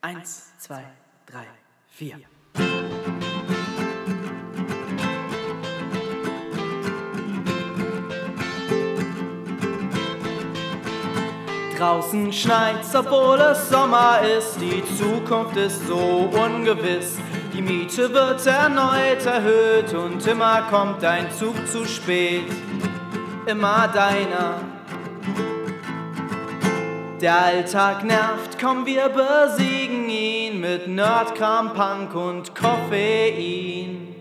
1, 2, 3, 4. Draußen schneit's, obwohl es Sommer ist, die Zukunft ist so ungewiss. Die Miete wird erneut erhöht und immer kommt ein Zug zu spät. Immer deiner. Der Alltag nervt, komm, wir besiegen ihn mit Nerdkram, Punk und Koffein.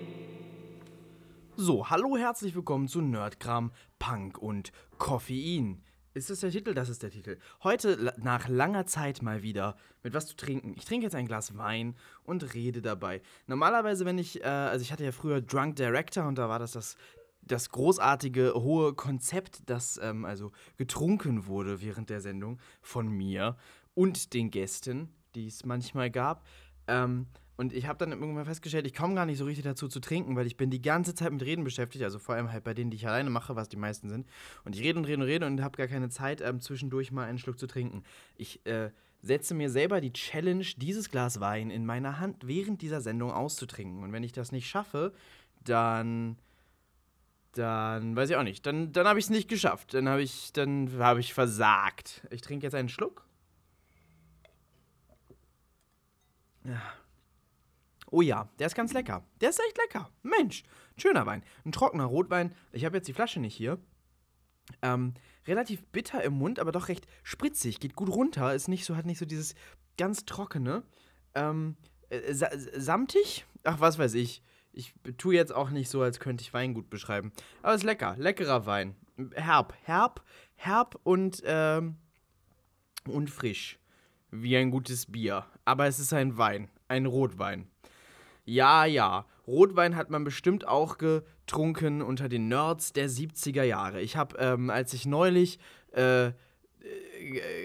So, hallo, herzlich willkommen zu Nerdkram, Punk und Koffein. Ist das der Titel? Das ist der Titel. Heute nach langer Zeit mal wieder mit was zu trinken. Ich trinke jetzt ein Glas Wein und rede dabei. Normalerweise, wenn ich, ich hatte ja früher Drunk Director und da war das großartige, hohe Konzept, das also getrunken wurde während der Sendung von mir und den Gästen, die es manchmal gab. Und ich habe dann irgendwann festgestellt, ich komme gar nicht so richtig dazu zu trinken, weil ich bin die ganze Zeit mit Reden beschäftigt, also vor allem halt bei denen, die ich alleine mache, was die meisten sind. Und ich rede und habe gar keine Zeit, zwischendurch mal einen Schluck zu trinken. Ich setze mir selber die Challenge, dieses Glas Wein in meiner Hand während dieser Sendung auszutrinken. Und wenn ich das nicht schaffe, dann weiß ich auch nicht. Dann habe ich es nicht geschafft. Dann habe ich versagt. Ich trinke jetzt einen Schluck. Ja. Oh ja, der ist ganz lecker. Der ist echt lecker. Mensch, ein schöner Wein. Ein trockener Rotwein. Ich habe jetzt die Flasche nicht hier. Relativ bitter im Mund, aber doch recht spritzig. Geht gut runter. Ist nicht so, hat nicht so dieses ganz trockene. Samtig? Ach, was weiß ich. Ich tue jetzt auch nicht so, als könnte ich Wein gut beschreiben. Aber ist lecker. Leckerer Wein. Herb und frisch. Wie ein gutes Bier. Aber es ist ein Wein. Ein Rotwein. Ja, Rotwein hat man bestimmt auch getrunken unter den Nerds der 70er Jahre. Ich habe, als ich neulich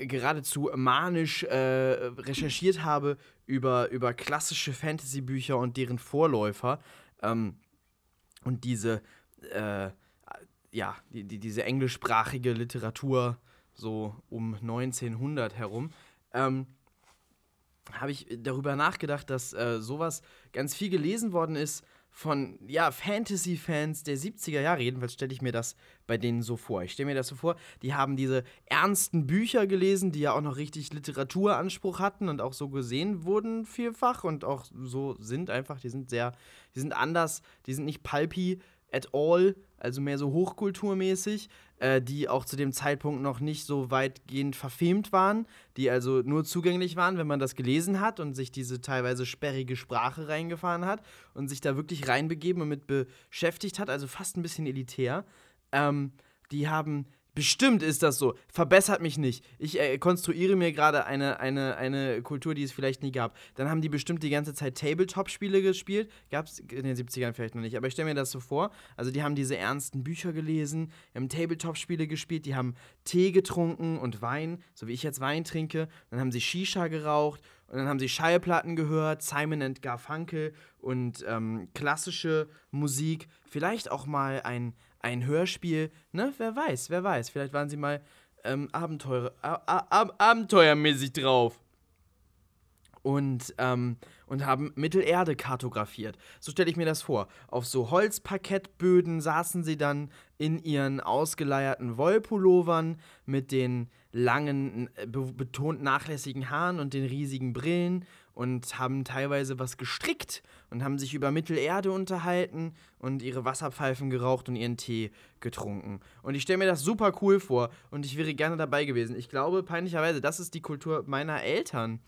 geradezu manisch recherchiert habe über klassische Fantasy-Bücher und deren Vorläufer und diese, diese englischsprachige Literatur so um 1900 herum, habe ich darüber nachgedacht, dass sowas ganz viel gelesen worden ist von Fantasy-Fans der 70er Jahre. Jedenfalls stelle ich mir das bei denen so vor. Die haben diese ernsten Bücher gelesen, die ja auch noch richtig Literaturanspruch hatten und auch so gesehen wurden vielfach und auch so sind einfach, die sind anders, die sind nicht pulpy at all, also mehr so hochkulturmäßig, die auch zu dem Zeitpunkt noch nicht so weitgehend verfilmt waren, die also nur zugänglich waren, wenn man das gelesen hat und sich diese teilweise sperrige Sprache reingefahren hat und sich da wirklich reinbegeben und mit beschäftigt hat, also fast ein bisschen elitär. Die haben, bestimmt ist das so, verbessert mich nicht, ich konstruiere mir gerade eine Kultur, die es vielleicht nie gab. Dann haben die bestimmt die ganze Zeit Tabletop-Spiele gespielt, gab's in den 70ern vielleicht noch nicht, aber ich stelle mir das so vor, also die haben diese ernsten Bücher gelesen, die haben Tabletop-Spiele gespielt, die haben Tee getrunken und Wein, so wie ich jetzt Wein trinke, dann haben sie Shisha geraucht und dann haben sie Schallplatten gehört, Simon and Garfunkel und klassische Musik, vielleicht auch mal ein Hörspiel, ne? Wer weiß. Vielleicht waren sie mal abenteuermäßig drauf. Und haben Mittelerde kartografiert. So stelle ich mir das vor. Auf so Holzparkettböden saßen sie dann in ihren ausgeleierten Wollpullovern mit den langen, betont nachlässigen Haaren und den riesigen Brillen und haben teilweise was gestrickt und haben sich über Mittelerde unterhalten und ihre Wasserpfeifen geraucht und ihren Tee getrunken. Und ich stelle mir das super cool vor und ich wäre gerne dabei gewesen. Ich glaube, peinlicherweise, das ist die Kultur meiner Eltern.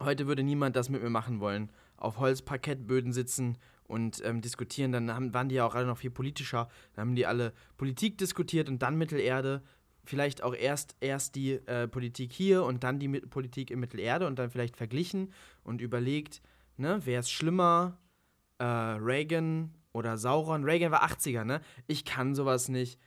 Heute würde niemand das mit mir machen wollen. Auf Holzparkettböden sitzen und diskutieren. Dann waren die ja auch alle noch viel politischer. Dann haben die alle Politik diskutiert und dann Mittelerde. Vielleicht auch erst die Politik hier und dann die Politik in Mittelerde und dann vielleicht verglichen und überlegt, ne, wer ist schlimmer, Reagan oder Sauron. Reagan war 80er, ne? Ich kann sowas nicht,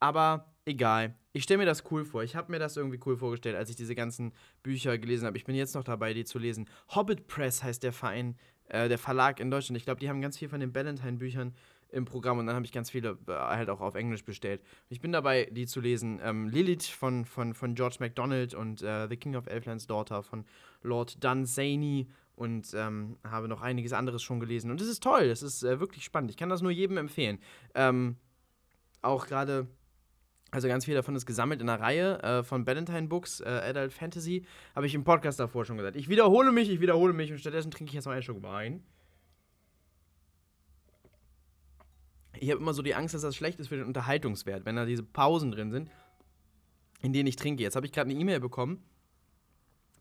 aber egal. Ich stelle mir das cool vor. Ich habe mir das irgendwie cool vorgestellt, als ich diese ganzen Bücher gelesen habe. Ich bin jetzt noch dabei, die zu lesen. Hobbit Press heißt der Verlag in Deutschland. Ich glaube, die haben ganz viel von den Ballantine-Büchern im Programm und dann habe ich ganz viele halt auch auf Englisch bestellt. Ich bin dabei, die zu lesen. Lilith von George MacDonald und The King of Elflands Daughter von Lord Dunsany und habe noch einiges anderes schon gelesen. Und es ist toll, es ist wirklich spannend. Ich kann das nur jedem empfehlen. Auch gerade, also ganz viel davon ist gesammelt in einer Reihe von Ballantine Books, Adult Fantasy, habe ich im Podcast davor schon gesagt. Ich wiederhole mich und stattdessen trinke ich jetzt noch einen Schluck Wein. Ich habe immer so die Angst, dass das schlecht ist für den Unterhaltungswert, wenn da diese Pausen drin sind, in denen ich trinke. Jetzt habe ich gerade eine E-Mail bekommen,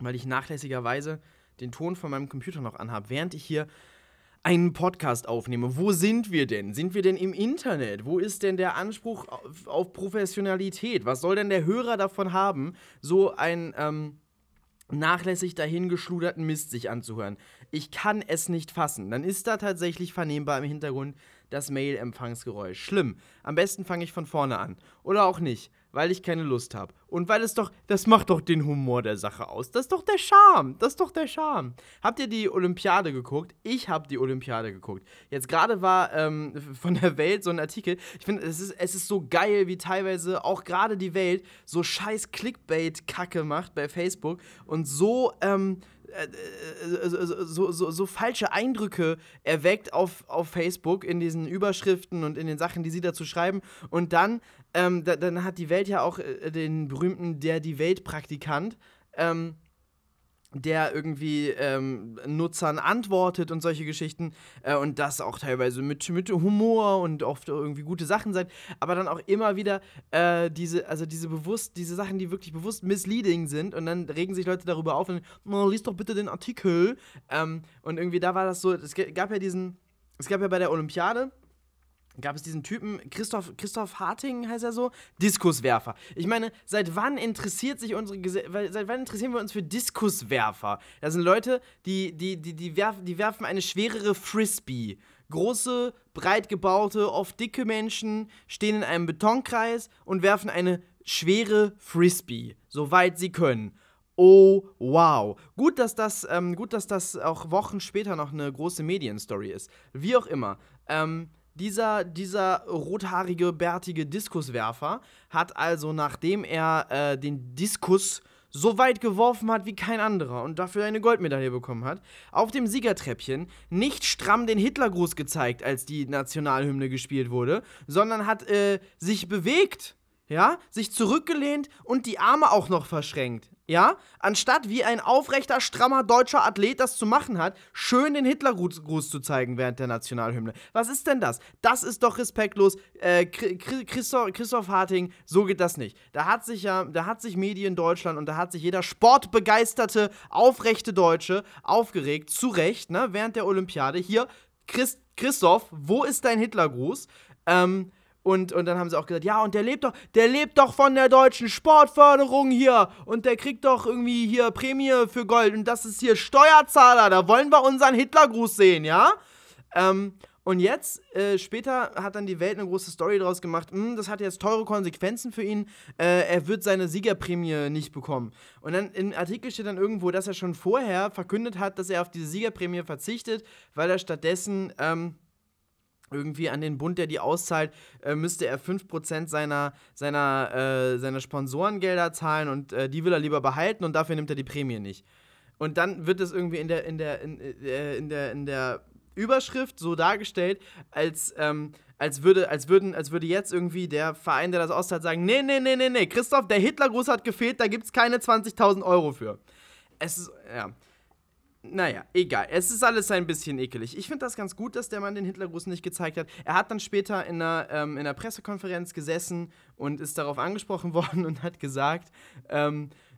weil ich nachlässigerweise den Ton von meinem Computer noch anhabe, während ich hier einen Podcast aufnehme. Wo sind wir denn? Sind wir denn im Internet? Wo ist denn der Anspruch auf Professionalität? Was soll denn der Hörer davon haben, so ein nachlässig dahingeschluderten Mist sich anzuhören? Ich kann es nicht fassen. Dann ist da tatsächlich vernehmbar im Hintergrund das Mail-Empfangsgeräusch. Schlimm. Am besten fange ich von vorne an. Oder auch nicht, weil ich keine Lust habe. Und weil es doch, das macht doch den Humor der Sache aus. Das ist doch der Charme. Habt ihr die Olympiade geguckt? Ich habe die Olympiade geguckt. Jetzt gerade war von der Welt so ein Artikel. Ich finde, es ist so geil, wie teilweise auch gerade die Welt so scheiß Clickbait-Kacke macht bei Facebook und so, so falsche Eindrücke erweckt auf Facebook in diesen Überschriften und in den Sachen, die sie dazu schreiben. Und dann, dann hat die Welt ja auch den berühmten Der-die-Welt-Praktikant, der irgendwie Nutzern antwortet und solche Geschichten und das auch teilweise mit Humor und oft irgendwie gute Sachen sagt, aber dann auch immer wieder diese Sachen, die wirklich bewusst misleading sind und dann regen sich Leute darüber auf und lies doch bitte den Artikel und irgendwie da war das so, es gab ja bei der Olympiade gab es diesen Typen, Christoph Harting heißt er so, Diskuswerfer. Ich meine, seit wann interessieren wir uns für Diskuswerfer? Das sind Leute, die werfen eine schwerere Frisbee. Große, breit gebaute, oft dicke Menschen stehen in einem Betonkreis und werfen eine schwere Frisbee, soweit sie können. Oh, wow. Gut, dass das auch Wochen später noch eine große Medienstory ist. Wie auch immer. Dieser rothaarige, bärtige Diskuswerfer hat also, nachdem er den Diskus so weit geworfen hat wie kein anderer und dafür eine Goldmedaille bekommen hat, auf dem Siegertreppchen nicht stramm den Hitlergruß gezeigt, als die Nationalhymne gespielt wurde, sondern hat sich bewegt, ja, sich zurückgelehnt und die Arme auch noch verschränkt. Ja, anstatt wie ein aufrechter, strammer deutscher Athlet das zu machen hat, schön den Hitlergruß zu zeigen während der Nationalhymne. Was ist denn das? Das ist doch respektlos. Christoph Harting, so geht das nicht. Da hat sich Medien Deutschland und da hat sich jeder sportbegeisterte, aufrechte Deutsche aufgeregt, zu Recht, ne, während der Olympiade. Hier, Christoph, wo ist dein Hitlergruß? Und dann haben sie auch gesagt, ja, und der lebt doch von der deutschen Sportförderung hier. Und der kriegt doch irgendwie hier Prämie für Gold. Und das ist hier Steuerzahler, da wollen wir unseren Hitlergruß sehen, ja? Und jetzt, später hat dann die Welt eine große Story draus gemacht. Das hat jetzt teure Konsequenzen für ihn. Er wird seine Siegerprämie nicht bekommen. Und dann im Artikel steht dann irgendwo, dass er schon vorher verkündet hat, dass er auf diese Siegerprämie verzichtet, weil er stattdessen irgendwie an den Bund, der die auszahlt, müsste er 5% seiner Sponsorengelder zahlen und die will er lieber behalten und dafür nimmt er die Prämie nicht. Und dann wird es irgendwie in der Überschrift so dargestellt, als würde jetzt irgendwie der Verein, der das auszahlt, sagen, nee, Christoph, der Hitlergruß hat gefehlt, da gibt's keine 20.000 Euro für. Es ist, ja... Naja, egal. Es ist alles ein bisschen ekelig. Ich finde das ganz gut, dass der Mann den Hitlergruß nicht gezeigt hat. Er hat dann später in einer Pressekonferenz gesessen und ist darauf angesprochen worden und hat gesagt,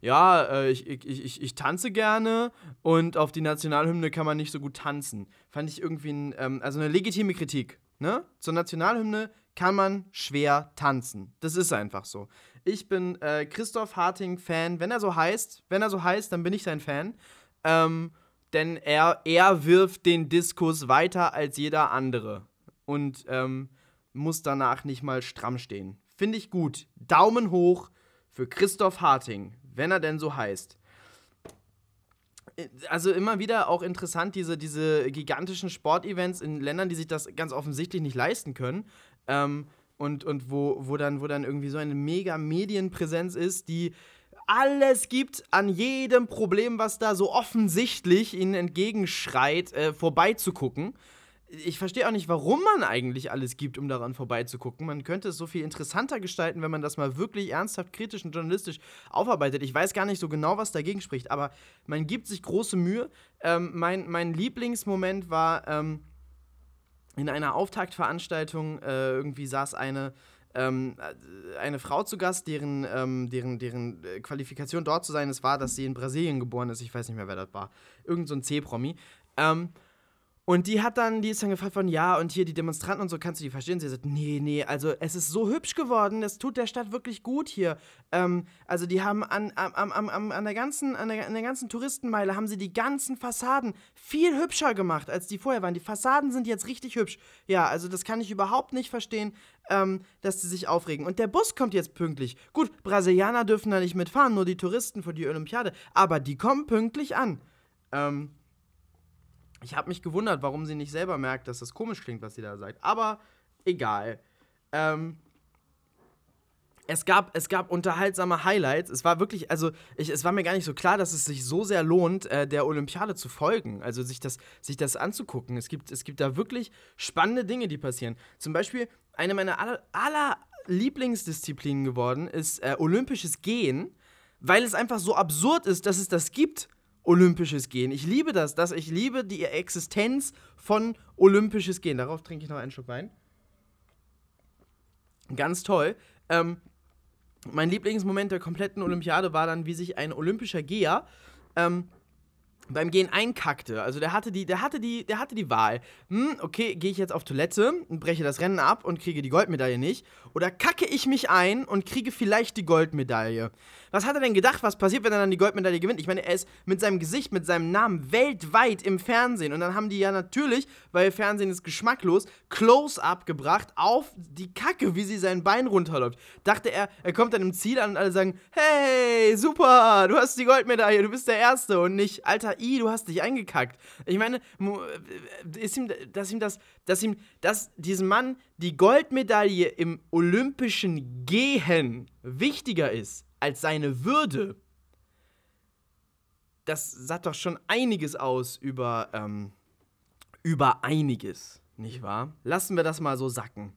ich tanze gerne und auf die Nationalhymne kann man nicht so gut tanzen. Fand ich irgendwie eine legitime Kritik. Ne? Zur Nationalhymne kann man schwer tanzen. Das ist einfach so. Ich bin Christoph Harting-Fan. Wenn er so heißt, dann bin ich sein Fan. Denn er wirft den Diskus weiter als jeder andere und muss danach nicht mal stramm stehen. Finde ich gut. Daumen hoch für Christoph Harting, wenn er denn so heißt. Also immer wieder auch interessant, diese gigantischen Sportevents in Ländern, die sich das ganz offensichtlich nicht leisten können. Und wo dann irgendwie so eine mega Medienpräsenz ist, die alles gibt an jedem Problem, was da so offensichtlich ihnen entgegenschreit, vorbeizugucken. Ich verstehe auch nicht, warum man eigentlich alles gibt, um daran vorbeizugucken. Man könnte es so viel interessanter gestalten, wenn man das mal wirklich ernsthaft, kritisch und journalistisch aufarbeitet. Ich weiß gar nicht so genau, was dagegen spricht, aber man gibt sich große Mühe. Mein Lieblingsmoment war, in einer Auftaktveranstaltung irgendwie saß eine Frau zu Gast, deren Qualifikation dort zu sein es war, dass sie in Brasilien geboren ist. Ich weiß nicht mehr, wer das war. Irgend so ein C-Promi. Und die ist dann gefragt worden, ja, und hier die Demonstranten und so, kannst du die verstehen? Sie sagt, nee, also es ist so hübsch geworden, das tut der Stadt wirklich gut hier. Also die haben an der ganzen Touristenmeile haben sie die ganzen Fassaden viel hübscher gemacht, als die vorher waren. Die Fassaden sind jetzt richtig hübsch. Ja, also das kann ich überhaupt nicht verstehen, dass sie sich aufregen. Und der Bus kommt jetzt pünktlich. Gut, Brasilianer dürfen da nicht mitfahren, nur die Touristen für die Olympiade. Aber die kommen pünktlich an. Ich habe mich gewundert, warum sie nicht selber merkt, dass das komisch klingt, was sie da sagt. Aber egal. Es gab unterhaltsame Highlights. Es war wirklich, es war mir gar nicht so klar, dass es sich so sehr lohnt, der Olympiade zu folgen. Also sich das anzugucken. Es gibt da wirklich spannende Dinge, die passieren. Zum Beispiel, eine meiner aller Lieblingsdisziplinen geworden ist olympisches Gehen, weil es einfach so absurd ist, dass es das gibt. Olympisches Gehen. Ich liebe das. Ich liebe die Existenz von olympisches Gehen. Darauf trinke ich noch einen Schluck Wein. Ganz toll. Mein Lieblingsmoment der kompletten Olympiade war dann, wie sich ein olympischer Geher beim Gehen einkackte. Also der hatte die Wahl. Okay, gehe ich jetzt auf Toilette und breche das Rennen ab und kriege die Goldmedaille nicht? Oder kacke ich mich ein und kriege vielleicht die Goldmedaille? Was hat er denn gedacht, was passiert, wenn er dann die Goldmedaille gewinnt? Ich meine, er ist mit seinem Gesicht, mit seinem Namen weltweit im Fernsehen. Und dann haben die ja natürlich, weil Fernsehen ist geschmacklos, Close-Up gebracht auf die Kacke, wie sie sein Bein runterläuft. Dachte er, er kommt dann im Ziel an und alle sagen, hey, super, du hast die Goldmedaille, du bist der Erste. Und nicht, Alter, du hast dich eingekackt. Ich meine, dass diesem Mann die Goldmedaille im olympischen Gehen wichtiger ist als seine Würde, das sagt doch schon einiges aus über einiges, nicht wahr? Lassen wir das mal so sacken.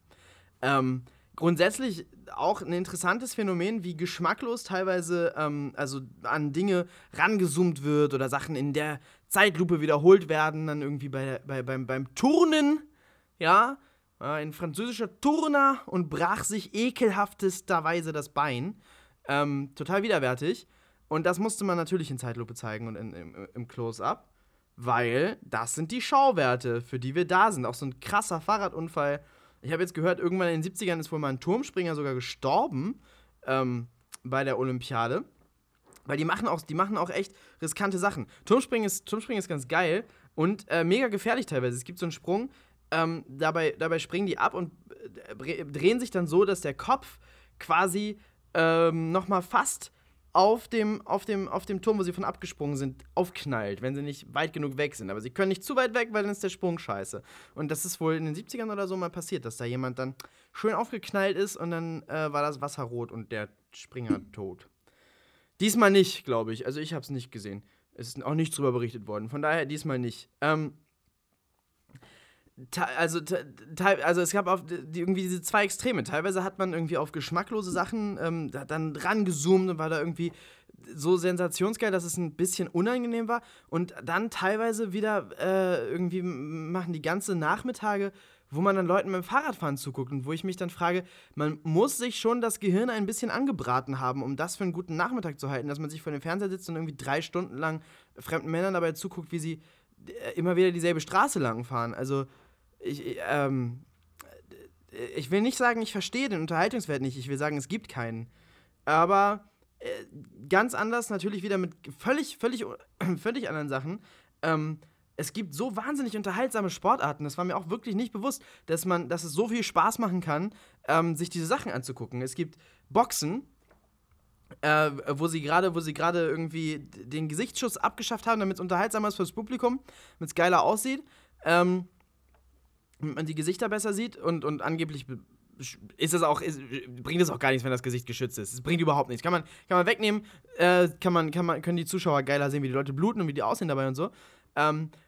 Grundsätzlich auch ein interessantes Phänomen, wie geschmacklos teilweise also an Dinge rangezoomt wird oder Sachen in der Zeitlupe wiederholt werden, dann irgendwie beim Turnen, ja, ein französischer Turner und brach sich ekelhaftesterweise das Bein. Total widerwärtig. Und das musste man natürlich in Zeitlupe zeigen und im Close-Up, weil das sind die Schauwerte, für die wir da sind. Auch so ein krasser Fahrradunfall. Ich habe jetzt gehört, irgendwann in den 70ern ist wohl mal ein Turmspringer sogar gestorben bei der Olympiade. Weil die machen auch echt riskante Sachen. Turmspringen ist ganz geil und mega gefährlich teilweise. Es gibt so einen Sprung, dabei springen die ab und drehen sich dann so, dass der Kopf quasi nochmal fast auf dem Turm, wo sie von abgesprungen sind, aufknallt, wenn sie nicht weit genug weg sind. Aber sie können nicht zu weit weg, weil dann ist der Sprung scheiße. Und das ist wohl in den 70ern oder so mal passiert, dass da jemand dann schön aufgeknallt ist und dann war das Wasser rot und der Springer tot. Diesmal nicht, glaube ich. Also ich habe es nicht gesehen. Es ist auch nichts drüber berichtet worden. Von daher diesmal nicht. Es gab auf irgendwie diese zwei Extreme. Teilweise hat man irgendwie auf geschmacklose Sachen dann rangezoomt und war da irgendwie so sensationsgeil, dass es ein bisschen unangenehm war. Und dann teilweise wieder irgendwie machen die ganze Nachmittage, wo man dann Leuten beim Fahrradfahren zuguckt und wo ich mich dann frage, man muss sich schon das Gehirn ein bisschen angebraten haben, um das für einen guten Nachmittag zu halten, dass man sich vor dem Fernseher sitzt und irgendwie 3 Stunden lang fremden Männern dabei zuguckt, wie sie immer wieder dieselbe Straße lang fahren. Also ich will nicht sagen, ich verstehe den Unterhaltungswert nicht. Ich will sagen, es gibt keinen. Aber ganz anders natürlich wieder mit völlig anderen Sachen. Es gibt so wahnsinnig unterhaltsame Sportarten. Das war mir auch wirklich nicht bewusst, dass es so viel Spaß machen kann, sich diese Sachen anzugucken. Es gibt Boxen. wo sie gerade irgendwie den Gesichtsschutz abgeschafft haben, damit es unterhaltsamer ist fürs Publikum, damit es geiler aussieht, und man die Gesichter besser sieht, und angeblich bringt es auch gar nichts, wenn das Gesicht geschützt ist. Es bringt überhaupt nichts. Kann man wegnehmen, können die Zuschauer geiler sehen, wie die Leute bluten und wie die aussehen dabei und so.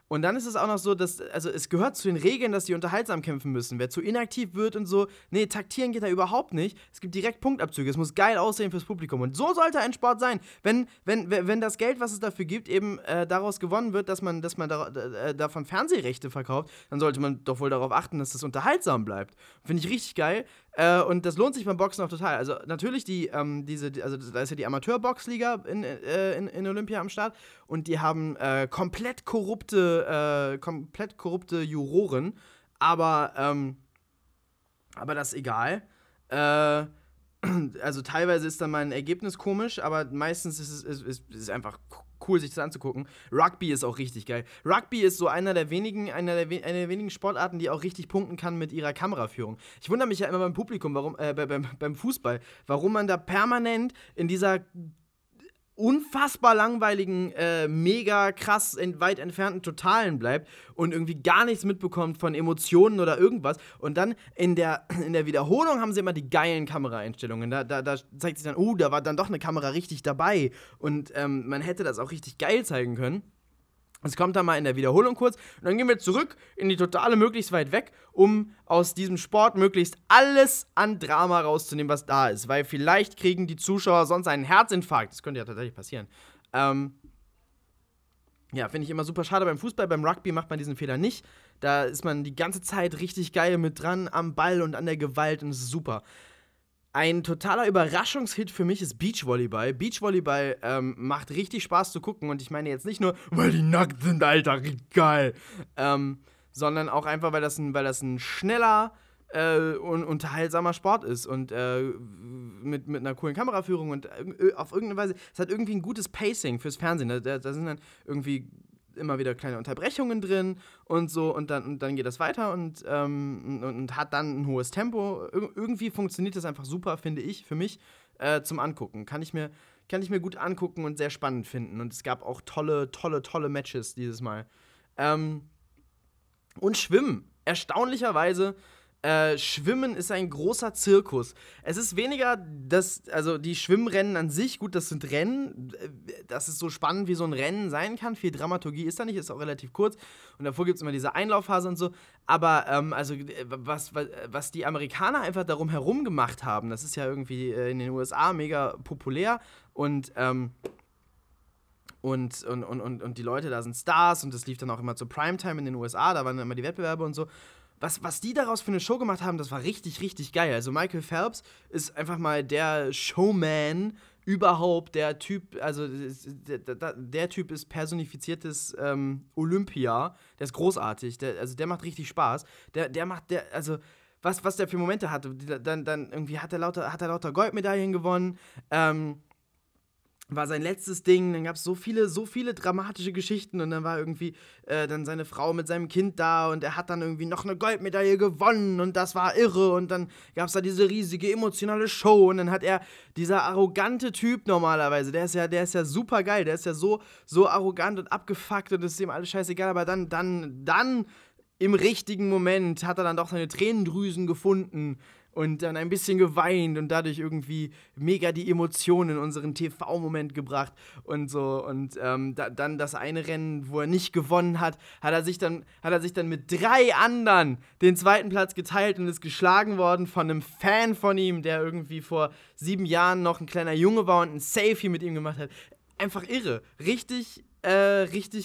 Und dann ist es auch noch so, dass, also es gehört zu den Regeln, dass die unterhaltsam kämpfen müssen. Wer zu inaktiv wird und so, nee, taktieren geht da überhaupt nicht. Es gibt direkt Punktabzüge, es muss geil aussehen fürs Publikum. Und so sollte ein Sport sein, wenn das Geld, was es dafür gibt, eben daraus gewonnen wird, dass man davon Fernsehrechte verkauft, dann sollte man doch wohl darauf achten, dass das unterhaltsam bleibt. Finde ich richtig geil. Und das lohnt sich beim Boxen auch total. Also natürlich, da ist ja die Amateurboxliga in Olympia am Start, und die haben komplett korrupte Juroren, aber das ist egal. Also teilweise ist dann mein Ergebnis komisch, aber meistens ist es einfach cool, sich das anzugucken. Rugby ist auch richtig geil. Rugby ist so einer der wenigen Sportarten, die auch richtig punkten kann mit ihrer Kameraführung. Ich wundere mich ja immer beim Publikum, beim Fußball, warum man da permanent in dieser unfassbar langweiligen, mega krass weit entfernten Totalen bleibt und irgendwie gar nichts mitbekommt von Emotionen oder irgendwas. Und dann in der Wiederholung haben sie immer die geilen Kameraeinstellungen. Da zeigt sich dann, da war dann doch eine Kamera richtig dabei. Und man hätte das auch richtig geil zeigen können. Es kommt dann mal in der Wiederholung kurz. Und dann gehen wir zurück in die Totale, möglichst weit weg, um aus diesem Sport möglichst alles an Drama rauszunehmen, was da ist. Weil vielleicht kriegen die Zuschauer sonst einen Herzinfarkt. Das könnte ja tatsächlich passieren. Ja, finde ich immer super schade. Beim Fußball, beim Rugby macht man diesen Fehler nicht. Da ist man die ganze Zeit richtig geil mit dran, am Ball und an der Gewalt, und es ist super. Ein totaler Überraschungshit für mich ist Beachvolleyball. Beachvolleyball macht richtig Spaß zu gucken, und ich meine jetzt nicht nur, weil die nackt sind, Alter, geil, sondern auch einfach, weil das ein schneller und unterhaltsamer Sport ist, und mit einer coolen Kameraführung und auf irgendeine Weise, es hat irgendwie ein gutes Pacing fürs Fernsehen, da sind dann irgendwie immer wieder kleine Unterbrechungen drin und so, und dann geht das weiter und hat dann ein hohes Tempo. Irgendwie funktioniert das einfach super, finde ich, für mich, zum Angucken. Kann ich mir gut angucken und sehr spannend finden. Und es gab auch tolle Matches dieses Mal. Und Schwimmen. Erstaunlicherweise, Schwimmen ist ein großer Zirkus. Es ist weniger die Schwimmrennen an sich, gut, das sind Rennen, das ist so spannend, wie so ein Rennen sein kann, viel Dramaturgie ist da nicht, ist auch relativ kurz, und davor gibt es immer diese Einlaufphase und so, aber was die Amerikaner einfach darum herum gemacht haben, das ist ja irgendwie in den USA mega populär, und die Leute da sind Stars, und das lief dann auch immer zur Primetime in den USA, da waren dann immer die Wettbewerbe und so. Was die daraus für eine Show gemacht haben, das war richtig, richtig geil. Also Michael Phelps ist einfach mal der Showman überhaupt, der Typ, also der Typ ist personifiziertes Olympia, der ist großartig, der macht richtig Spaß, was der für Momente hatte, dann irgendwie hat er lauter Goldmedaillen gewonnen, war sein letztes Ding, dann gab es so viele dramatische Geschichten, und dann war irgendwie dann seine Frau mit seinem Kind da, und er hat dann irgendwie noch eine Goldmedaille gewonnen, und das war irre, und dann gab es da diese riesige emotionale Show, und dann hat er, dieser arrogante Typ normalerweise, der ist ja super geil, der ist ja so arrogant und abgefuckt, und es ist ihm alles scheißegal, aber dann im richtigen Moment hat er dann doch seine Tränendrüsen gefunden und dann ein bisschen geweint und dadurch irgendwie mega die Emotionen in unseren TV-Moment gebracht und so. Und dann das eine Rennen, wo er nicht gewonnen hat, hat er sich dann mit 3 anderen den zweiten Platz geteilt und ist geschlagen worden von einem Fan von ihm, der irgendwie vor 7 Jahren noch ein kleiner Junge war und ein Selfie mit ihm gemacht hat. Einfach irre. Richtig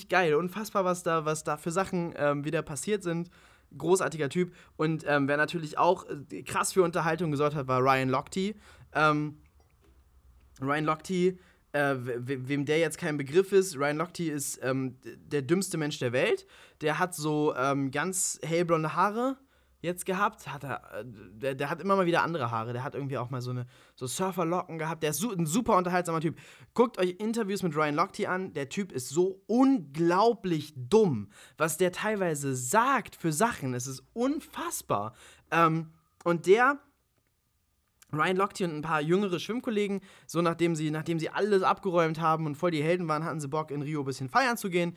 geil. Unfassbar, was da für Sachen wieder passiert sind. Großartiger Typ. Und wer natürlich auch krass für Unterhaltung gesorgt hat, war Ryan Lochte. Ryan Lochte, wem der jetzt kein Begriff ist, Ryan Lochte ist der dümmste Mensch der Welt. Der hat so ganz hellblonde Haare jetzt gehabt. Der hat immer mal wieder andere Haare. Der hat irgendwie auch mal so Surferlocken gehabt. Der ist ein super unterhaltsamer Typ. Guckt euch Interviews mit Ryan Lochte an. Der Typ ist so unglaublich dumm. Was der teilweise sagt für Sachen, es ist unfassbar. Und der Ryan Lochte und ein paar jüngere Schwimmkollegen, so nachdem sie alles abgeräumt haben und voll die Helden waren, hatten sie Bock, in Rio ein bisschen feiern zu gehen.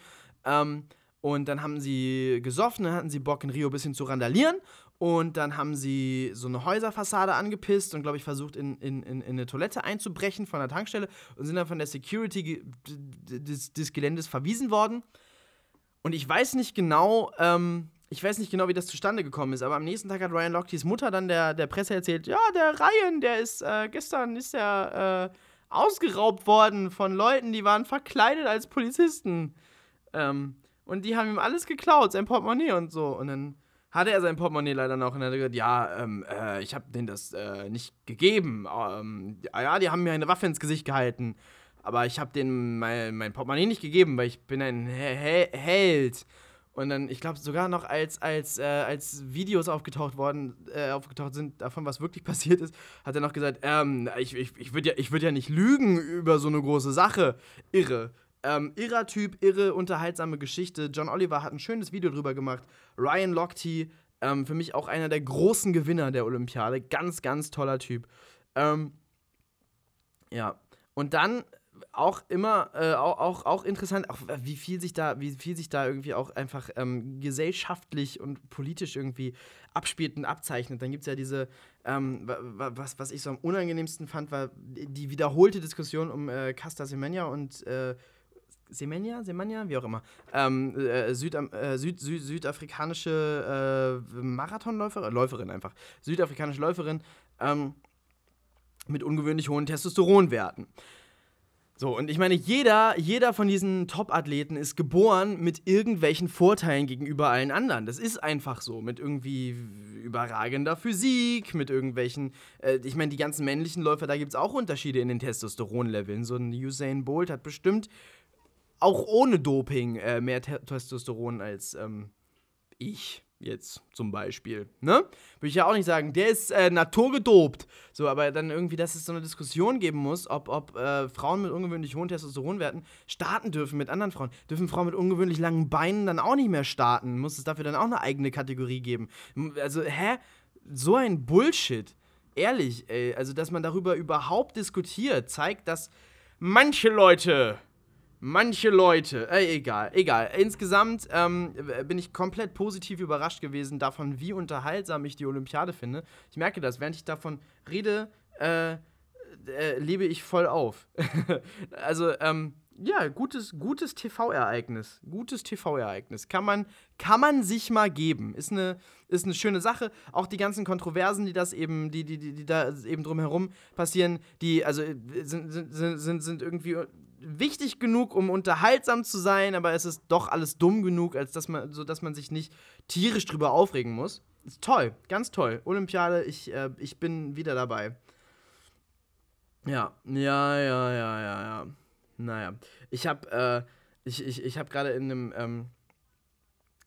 Und dann haben sie gesoffen, dann hatten sie Bock, in Rio ein bisschen zu randalieren. Und dann haben sie so eine Häuserfassade angepisst und, glaube ich, versucht, in eine Toilette einzubrechen von der Tankstelle und sind dann von der Security des Geländes verwiesen worden. Und ich weiß nicht genau, wie das zustande gekommen ist, aber am nächsten Tag hat Ryan Lochtys Mutter dann der Presse erzählt, ja, der Ryan, gestern ist er ausgeraubt worden von Leuten, die waren verkleidet als Polizisten. Und die haben ihm alles geklaut, sein Portemonnaie und so. Und dann hatte er sein Portemonnaie leider noch und er hat gesagt, ich habe denen das nicht gegeben. Die haben mir eine Waffe ins Gesicht gehalten. Aber ich habe denen mein Portemonnaie nicht gegeben, weil ich bin ein Held. Und dann, ich glaube, sogar noch als Videos aufgetaucht sind davon, was wirklich passiert ist, hat er noch gesagt, ich würde ja nicht lügen über so eine große Sache. Irre. Irrer Typ, irre, unterhaltsame Geschichte. John Oliver hat ein schönes Video drüber gemacht. Ryan Lochte, für mich auch einer der großen Gewinner der Olympiade. Ganz, ganz toller Typ. Ja. Und dann auch immer, auch interessant, auch wie viel sich da irgendwie auch einfach gesellschaftlich und politisch irgendwie abspielt und abzeichnet. Dann gibt es ja diese, was ich so am unangenehmsten fand, war die wiederholte Diskussion um Caster Semenya und Semenya, wie auch immer, südafrikanische südafrikanische Läuferin, mit ungewöhnlich hohen Testosteronwerten. So, und ich meine, jeder von diesen Top-Athleten ist geboren mit irgendwelchen Vorteilen gegenüber allen anderen. Das ist einfach so. Mit irgendwie überragender Physik, mit irgendwelchen. Ich meine, die ganzen männlichen Läufer, da gibt es auch Unterschiede in den Testosteronleveln. So ein Usain Bolt hat bestimmt auch ohne Doping mehr Testosteron als ich. Jetzt zum Beispiel, ne? Würde ich ja auch nicht sagen, der ist naturgedopt. So, aber dann irgendwie, dass es so eine Diskussion geben muss, ob Frauen mit ungewöhnlich hohen Testosteronwerten starten dürfen mit anderen Frauen. Dürfen Frauen mit ungewöhnlich langen Beinen dann auch nicht mehr starten? Muss es dafür dann auch eine eigene Kategorie geben? Also, so ein Bullshit. Ehrlich, ey. Also, dass man darüber überhaupt diskutiert, zeigt, dass manche Leute, egal. Insgesamt bin ich komplett positiv überrascht gewesen davon, wie unterhaltsam ich die Olympiade finde. Ich merke das, während ich davon rede, lebe ich voll auf. Also, ja, gutes TV-Ereignis. Gutes TV-Ereignis. Kann man sich mal geben. Ist eine schöne Sache. Auch die ganzen Kontroversen, die da eben drumherum passieren, die also sind irgendwie wichtig genug, um unterhaltsam zu sein, aber es ist doch alles dumm genug, sodass man sich nicht tierisch drüber aufregen muss. Ist toll, ganz toll. Olympiade, ich bin wieder dabei. Ja. Naja, ich hab gerade in einem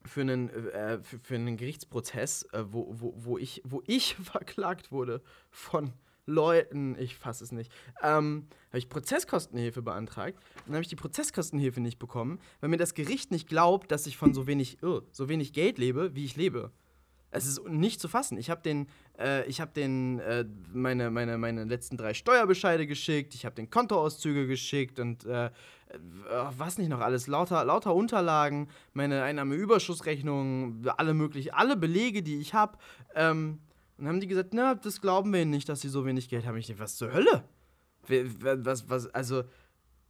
für einen Gerichtsprozess, wo ich verklagt wurde von Leuten, ich fass es nicht, habe ich Prozesskostenhilfe beantragt und habe ich die Prozesskostenhilfe nicht bekommen, weil mir das Gericht nicht glaubt, dass ich von so wenig Geld lebe, wie ich lebe. Es ist nicht zu fassen. Ich habe meine letzten 3 Steuerbescheide geschickt, ich habe den Kontoauszüge geschickt und was nicht noch alles, lauter Unterlagen, meine Einnahmeüberschussrechnung, alle Belege, die ich habe. Und haben die gesagt, na, das glauben wir ihnen nicht, dass sie so wenig Geld haben. Ich dachte, was zur Hölle? Also,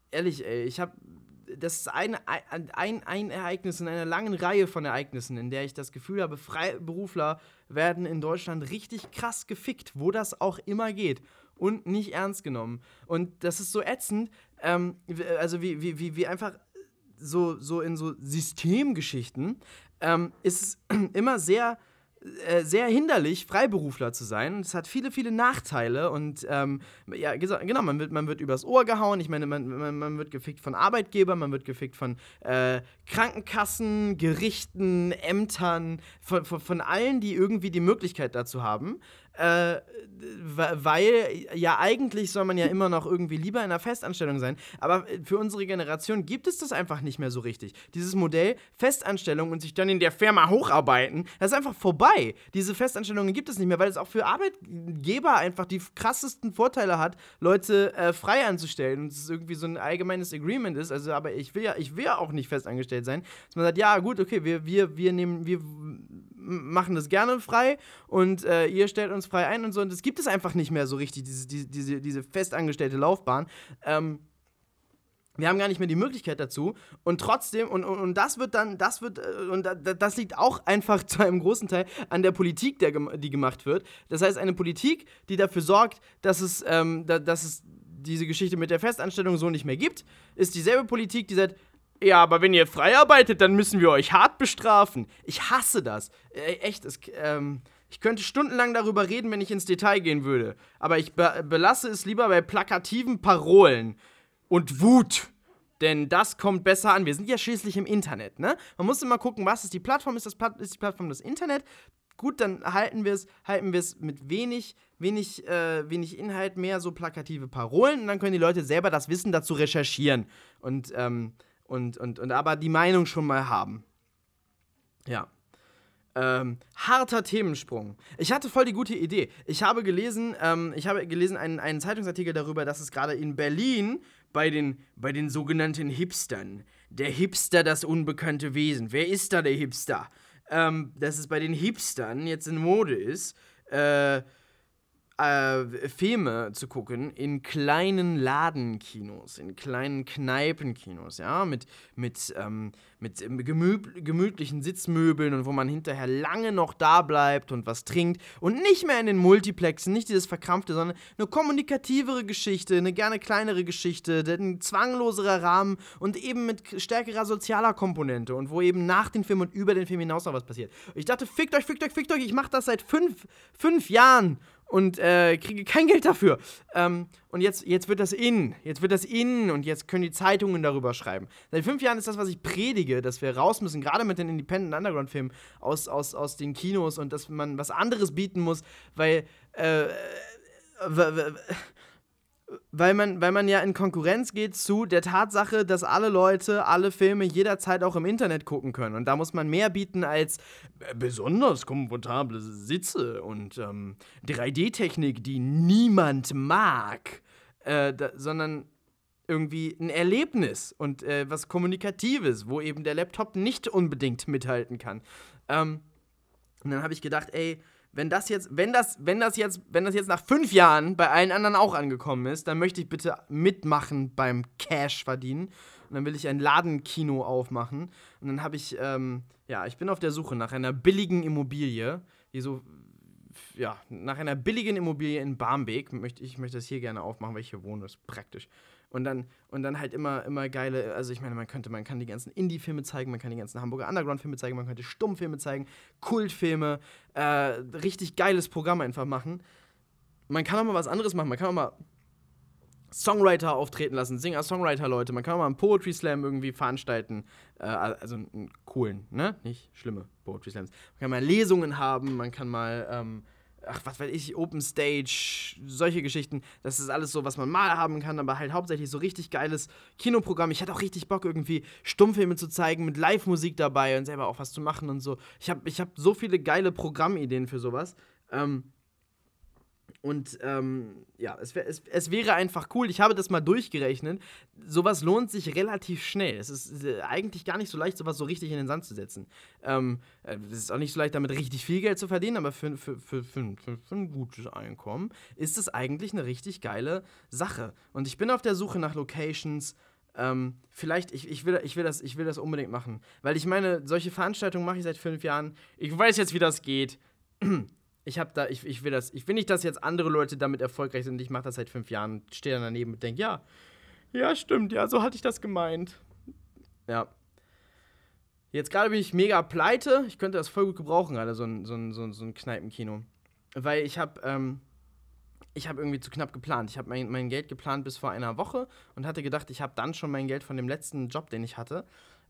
ehrlich, ey, das ist ein Ereignis in einer langen Reihe von Ereignissen, in der ich das Gefühl habe, Freiberufler werden in Deutschland richtig krass gefickt, wo das auch immer geht. Und nicht ernst genommen. Und das ist so ätzend, also wie einfach so in so Systemgeschichten ist es immer sehr hinderlich, Freiberufler zu sein. Es hat viele, viele Nachteile und ja, genau, man wird übers Ohr gehauen. Ich meine, man wird gefickt von Arbeitgebern, man wird gefickt von Krankenkassen, Gerichten, Ämtern, von allen, die irgendwie die Möglichkeit dazu haben. weil ja eigentlich soll man ja immer noch irgendwie lieber in einer Festanstellung sein, aber für unsere Generation gibt es das einfach nicht mehr so richtig. Dieses Modell Festanstellung und sich dann in der Firma hocharbeiten, das ist einfach vorbei. Diese Festanstellungen gibt es nicht mehr, weil es auch für Arbeitgeber einfach die krassesten Vorteile hat, Leute frei anzustellen und es irgendwie so ein allgemeines Agreement ist, also aber ich will ja auch nicht festangestellt sein, dass man sagt, ja gut, okay, wir machen das gerne frei und ihr stellt uns frei ein und so. Und das gibt es einfach nicht mehr so richtig, diese festangestellte Laufbahn. Wir haben gar nicht mehr die Möglichkeit dazu. Und trotzdem, das liegt auch einfach zu einem großen Teil an der Politik, die gemacht wird. Das heißt, eine Politik, die dafür sorgt, dass es diese Geschichte mit der Festanstellung so nicht mehr gibt, ist dieselbe Politik, die sagt, ja, aber wenn ihr frei arbeitet, dann müssen wir euch hart bestrafen. Ich hasse das. Echt, ich könnte stundenlang darüber reden, wenn ich ins Detail gehen würde. Aber ich belasse es lieber bei plakativen Parolen und Wut. Denn das kommt besser an. Wir sind ja schließlich im Internet, ne? Man muss immer gucken, was ist die Plattform? Ist die Plattform das Internet? Gut, dann halten wir es mit wenig Inhalt, mehr so plakative Parolen. Und dann können die Leute selber das Wissen dazu recherchieren. Und aber die Meinung schon mal haben. Ja. Harter Themensprung. Ich hatte voll die gute Idee. Ich habe gelesen einen Zeitungsartikel darüber, dass es gerade in Berlin bei den sogenannten Hipstern, der Hipster, das unbekannte Wesen. Wer ist da der Hipster? Dass es bei den Hipstern jetzt in Mode ist, Filme zu gucken in kleinen Ladenkinos, in kleinen Kneipenkinos, ja, mit gemütlichen Sitzmöbeln und wo man hinterher lange noch da bleibt und was trinkt und nicht mehr in den Multiplexen, nicht dieses verkrampfte, sondern eine kommunikativere Geschichte, eine gerne kleinere Geschichte, ein zwangloserer Rahmen und eben mit stärkerer sozialer Komponente und wo eben nach dem Film und über den Film hinaus noch was passiert. Ich dachte, fickt euch, ich mach das seit fünf Jahren. Und kriege kein Geld dafür. Und jetzt wird das in. Und jetzt können die Zeitungen darüber schreiben. Seit 5 Jahren ist das, was ich predige, dass wir raus müssen, gerade mit den Independent-Underground-Filmen aus den Kinos und dass man was anderes bieten muss, weil man ja in Konkurrenz geht zu der Tatsache, dass alle Leute alle Filme jederzeit auch im Internet gucken können. Und da muss man mehr bieten als besonders komfortable Sitze und 3D-Technik, die niemand mag, sondern irgendwie ein Erlebnis und was Kommunikatives, wo eben der Laptop nicht unbedingt mithalten kann. Und dann habe ich gedacht, ey, Wenn das jetzt nach 5 Jahren bei allen anderen auch angekommen ist, dann möchte ich bitte mitmachen beim Cash verdienen. Und dann will ich ein Ladenkino aufmachen. Und dann habe ich, ich bin auf der Suche nach einer billigen Immobilie, nach einer billigen Immobilie in Barmbek. Ich möchte das hier gerne aufmachen, weil ich hier wohne, das ist praktisch. Und dann halt immer geile, also ich meine, man kann die ganzen Indie-Filme zeigen, man kann die ganzen Hamburger Underground-Filme zeigen, man könnte Stummfilme zeigen, Kultfilme, richtig geiles Programm einfach machen. Man kann auch mal was anderes machen, man kann auch mal Songwriter auftreten lassen, Singer-Songwriter-Leute, man kann auch mal einen Poetry-Slam irgendwie veranstalten, also einen coolen, ne, nicht schlimme Poetry-Slams. Man kann mal Lesungen haben, man kann mal, was weiß ich, Open Stage, solche Geschichten. Das ist alles so, was man mal haben kann, aber halt hauptsächlich so richtig geiles Kinoprogramm. Ich hatte auch richtig Bock, irgendwie Stummfilme zu zeigen, mit Live-Musik dabei und selber auch was zu machen und so. Ich hab so viele geile Programmideen für sowas. Es wäre einfach cool. Ich habe das mal durchgerechnet. Sowas lohnt sich relativ schnell. Es ist eigentlich gar nicht so leicht, sowas so richtig in den Sand zu setzen. Es ist auch nicht so leicht, damit richtig viel Geld zu verdienen, aber für ein gutes Einkommen ist es eigentlich eine richtig geile Sache. Und ich bin auf der Suche nach Locations. Vielleicht, ich will das unbedingt machen. Weil ich meine, solche Veranstaltungen mache ich seit 5 Jahren. Ich weiß jetzt, wie das geht. Ich will nicht, dass jetzt andere Leute damit erfolgreich sind. Ich mache das seit 5 Jahren, stehe dann daneben und denke, ja, stimmt, ja, so hatte ich das gemeint. Ja. Jetzt gerade bin ich mega pleite. Ich könnte das voll gut gebrauchen, gerade so ein Kneipenkino. Weil ich habe irgendwie zu knapp geplant. Ich habe mein Geld geplant bis vor einer Woche und hatte gedacht, ich habe dann schon mein Geld von dem letzten Job, den ich hatte.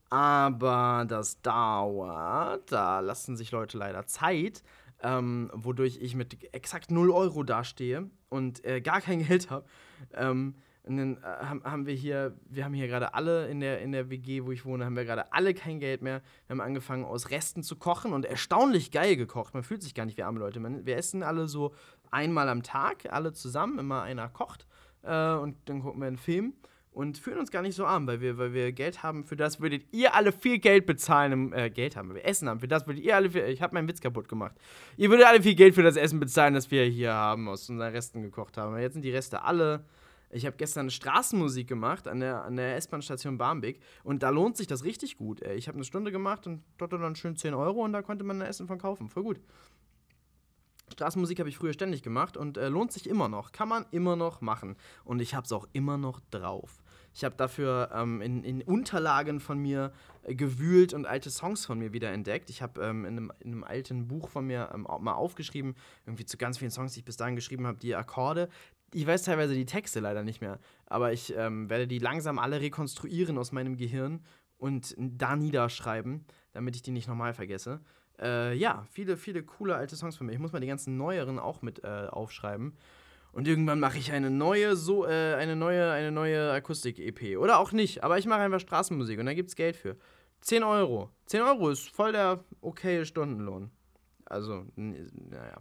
Aber das dauert. Da lassen sich Leute leider Zeit. wodurch ich mit exakt 0 Euro dastehe und gar kein Geld habe. Und dann haben wir hier gerade alle in der WG, wo ich wohne, haben wir gerade alle kein Geld mehr. Wir haben angefangen, aus Resten zu kochen und erstaunlich geil gekocht. Man fühlt sich gar nicht wie arme Leute. Wir essen alle so einmal am Tag, alle zusammen, immer einer kocht. Und dann gucken wir einen Film und fühlen uns gar nicht so arm, weil wir Geld haben. Für das würdet ihr alle viel Geld bezahlen. Geld haben, weil wir Essen haben. Für das würdet ihr alle viel... Ich habe meinen Witz kaputt gemacht. Ihr würdet alle viel Geld für das Essen bezahlen, das wir hier haben, aus unseren Resten gekocht haben. Jetzt sind die Reste alle... Ich habe gestern Straßenmusik gemacht an der S-Bahn-Station Barmbek und da lohnt sich das richtig gut. Ey. Ich habe eine Stunde gemacht und dort dann schön 10 Euro und da konnte man ein Essen von kaufen. Voll gut. Straßenmusik habe ich früher ständig gemacht und lohnt sich immer noch. Kann man immer noch machen. Und ich habe es auch immer noch drauf. Ich habe dafür in Unterlagen von mir gewühlt und alte Songs von mir wiederentdeckt. Ich habe in einem alten Buch von mir mal aufgeschrieben, irgendwie zu ganz vielen Songs, die ich bis dahin geschrieben habe, die Akkorde. Ich weiß teilweise die Texte leider nicht mehr, aber ich werde die langsam alle rekonstruieren aus meinem Gehirn und da niederschreiben, damit ich die nicht nochmal vergesse. Ja, viele, viele coole alte Songs von mir. Ich muss mal die ganzen neueren auch mit aufschreiben. Und irgendwann mache ich eine neue Akustik-EP. Oder auch nicht, aber ich mache einfach Straßenmusik und da gibt's Geld für. 10 Euro. 10 Euro ist voll der okaye Stundenlohn. Also, naja.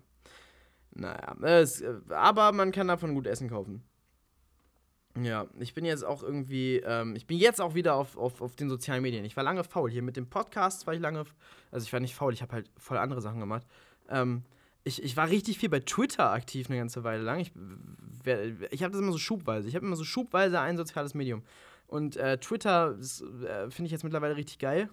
Aber man kann davon gut Essen kaufen. Ja, ich bin jetzt auch irgendwie, ich bin jetzt auch wieder auf den sozialen Medien. Ich war lange faul. Hier mit dem Podcast war ich lange, also ich war nicht faul, ich habe halt voll andere Sachen gemacht. Ich war richtig viel bei Twitter aktiv eine ganze Weile lang. Ich habe das immer so schubweise. Ich habe immer so schubweise ein soziales Medium. Und Twitter finde ich jetzt mittlerweile richtig geil.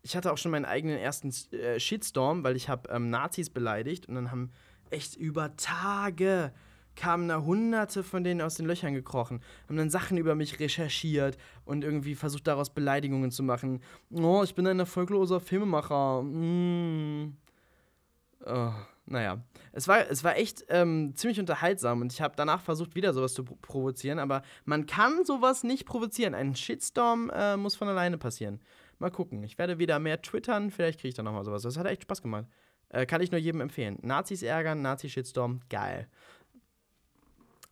Ich hatte auch schon meinen eigenen ersten Shitstorm, weil ich habe Nazis beleidigt und dann haben echt über Tage kamen da Hunderte von denen aus den Löchern gekrochen, haben dann Sachen über mich recherchiert und irgendwie versucht, daraus Beleidigungen zu machen. Oh, ich bin ein erfolgloser Filmemacher. Oh, naja. Es war echt ziemlich unterhaltsam und ich habe danach versucht, wieder sowas zu provozieren, aber man kann sowas nicht provozieren. Ein Shitstorm muss von alleine passieren. Mal gucken. Ich werde wieder mehr twittern, vielleicht kriege ich da nochmal sowas. Das hat echt Spaß gemacht. Kann ich nur jedem empfehlen. Nazis ärgern, Nazi-Shitstorm, geil.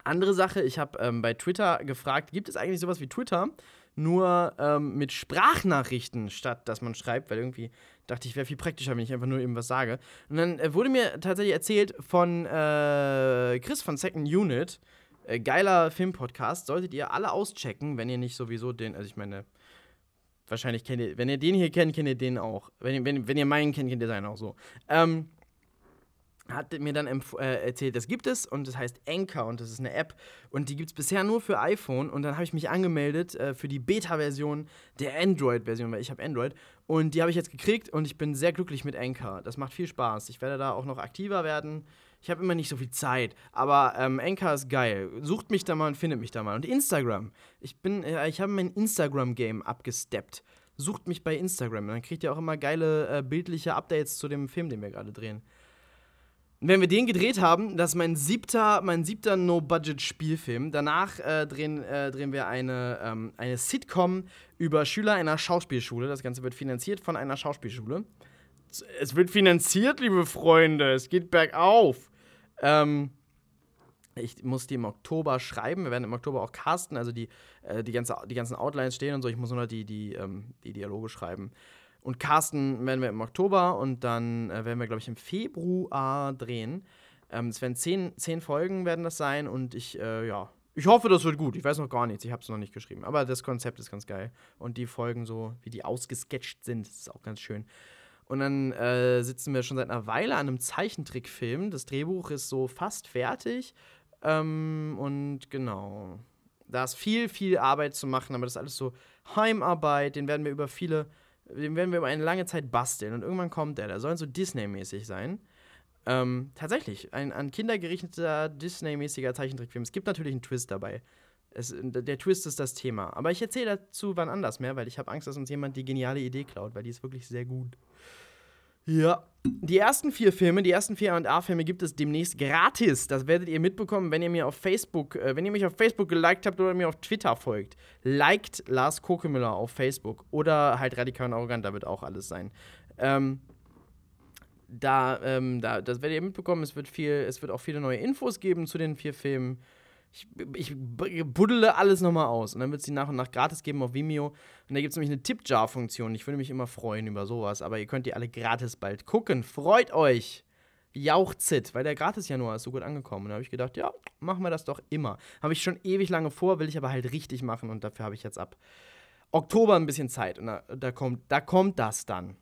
Andere Sache, ich habe bei Twitter gefragt, gibt es eigentlich sowas wie Twitter, nur mit Sprachnachrichten, statt dass man schreibt, weil irgendwie dachte ich, wäre viel praktischer, wenn ich einfach nur eben was sage. Und dann wurde mir tatsächlich erzählt von Chris von Second Unit, geiler Filmpodcast, solltet ihr alle auschecken, wenn ihr nicht sowieso den, also ich meine, wahrscheinlich kennt ihr, wenn ihr den hier kennt, kennt ihr den auch. Wenn ihr meinen kennt, kennt ihr seinen auch so. Hat mir dann erzählt, das gibt es und das heißt Anchor und das ist eine App und die gibt es bisher nur für iPhone und dann habe ich mich angemeldet für die Beta-Version der Android-Version, weil ich habe Android und die habe ich jetzt gekriegt und ich bin sehr glücklich mit Anchor. Das macht viel Spaß. Ich werde da auch noch aktiver werden. Ich habe immer nicht so viel Zeit, aber Anchor ist geil. Sucht mich da mal und findet mich da mal. Und Instagram. Ich habe mein Instagram-Game abgesteppt. Sucht mich bei Instagram. Dann kriegt ihr auch immer geile bildliche Updates zu dem Film, den wir gerade drehen. Wenn wir den gedreht haben, das ist mein siebter No-Budget-Spielfilm. Danach drehen wir eine Sitcom über Schüler einer Schauspielschule. Das Ganze wird finanziert von einer Schauspielschule. Es wird finanziert, liebe Freunde. Es geht bergauf. Ich muss die im Oktober schreiben. Wir werden im Oktober auch casten. Also die ganzen Outlines stehen und so. Ich muss nur noch die Dialoge schreiben. Und casten werden wir im Oktober und dann werden wir, glaube ich, im Februar drehen. Es werden 10 Folgen werden das sein und ich hoffe, das wird gut. Ich weiß noch gar nichts, ich habe es noch nicht geschrieben. Aber das Konzept ist ganz geil. Und die Folgen so, wie die ausgesketcht sind, das ist auch ganz schön. Und dann sitzen wir schon seit einer Weile an einem Zeichentrickfilm. Das Drehbuch ist so fast fertig. Und genau, da ist viel, viel Arbeit zu machen, aber das ist alles so Heimarbeit. Den werden wir über eine lange Zeit basteln. Und irgendwann kommt der. Der soll so Disney-mäßig sein. Tatsächlich, ein an Kinder gerichteter Disney-mäßiger Zeichentrickfilm. Es gibt natürlich einen Twist dabei. Der Twist ist das Thema. Aber ich erzähle dazu wann anders mehr, weil ich habe Angst, dass uns jemand die geniale Idee klaut, weil die ist wirklich sehr gut. Ja. Die ersten 4 A&A-Filme gibt es demnächst gratis. Das werdet ihr mitbekommen, wenn ihr wenn ihr mich auf Facebook geliked habt oder mir auf Twitter folgt. Liked Lars Kokemüller auf Facebook. Oder halt radikal und arrogant, da wird auch alles sein. Das werdet ihr mitbekommen, es wird auch viele neue Infos geben zu den 4 Filmen. Ich buddele alles nochmal aus und dann wird es die nach und nach gratis geben auf Vimeo. Und da gibt es nämlich eine Tippjar-Funktion. Ich würde mich immer freuen über sowas, aber ihr könnt die alle gratis bald gucken. Freut euch! Jauchzit, weil der Gratis-Januar ist so gut angekommen. Und da habe ich gedacht, ja, machen wir das doch immer. Habe ich schon ewig lange vor, will ich aber halt richtig machen und dafür habe ich jetzt ab Oktober ein bisschen Zeit. Und da kommt das dann.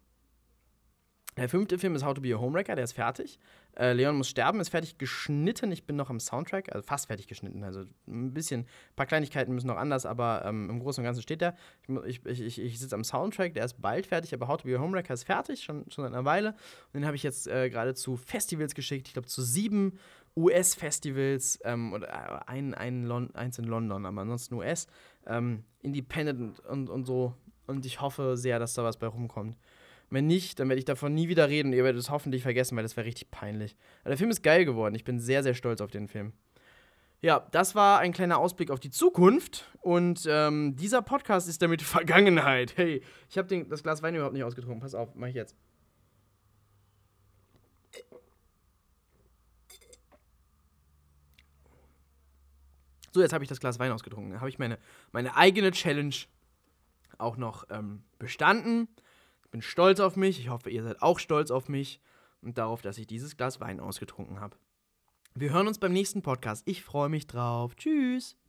Der 5. Film ist How to Be a Homebreaker, der ist fertig. Leon muss sterben, ist fertig geschnitten. Ich bin noch am Soundtrack, also fast fertig geschnitten. Also ein paar Kleinigkeiten müssen noch anders, aber im Großen und Ganzen steht der. Ich sitze am Soundtrack, der ist bald fertig, aber How to Be a Homebreaker ist fertig, schon seit einer Weile. Und den habe ich jetzt gerade zu Festivals geschickt, ich glaube zu 7 US-Festivals, oder eins in London, aber ansonsten US, Independent und so. Und ich hoffe sehr, dass da was bei rumkommt. Wenn nicht, dann werde ich davon nie wieder reden. Ihr werdet es hoffentlich vergessen, weil das wäre richtig peinlich. Aber der Film ist geil geworden. Ich bin sehr, sehr stolz auf den Film. Ja, das war ein kleiner Ausblick auf die Zukunft. Und dieser Podcast ist damit Vergangenheit. Hey, ich habe das Glas Wein überhaupt nicht ausgetrunken. Pass auf, mache ich jetzt. So, jetzt habe ich das Glas Wein ausgetrunken. Da habe ich meine eigene Challenge auch noch bestanden. Ich bin stolz auf mich, ich hoffe, ihr seid auch stolz auf mich und darauf, dass ich dieses Glas Wein ausgetrunken habe. Wir hören uns beim nächsten Podcast. Ich freue mich drauf. Tschüss!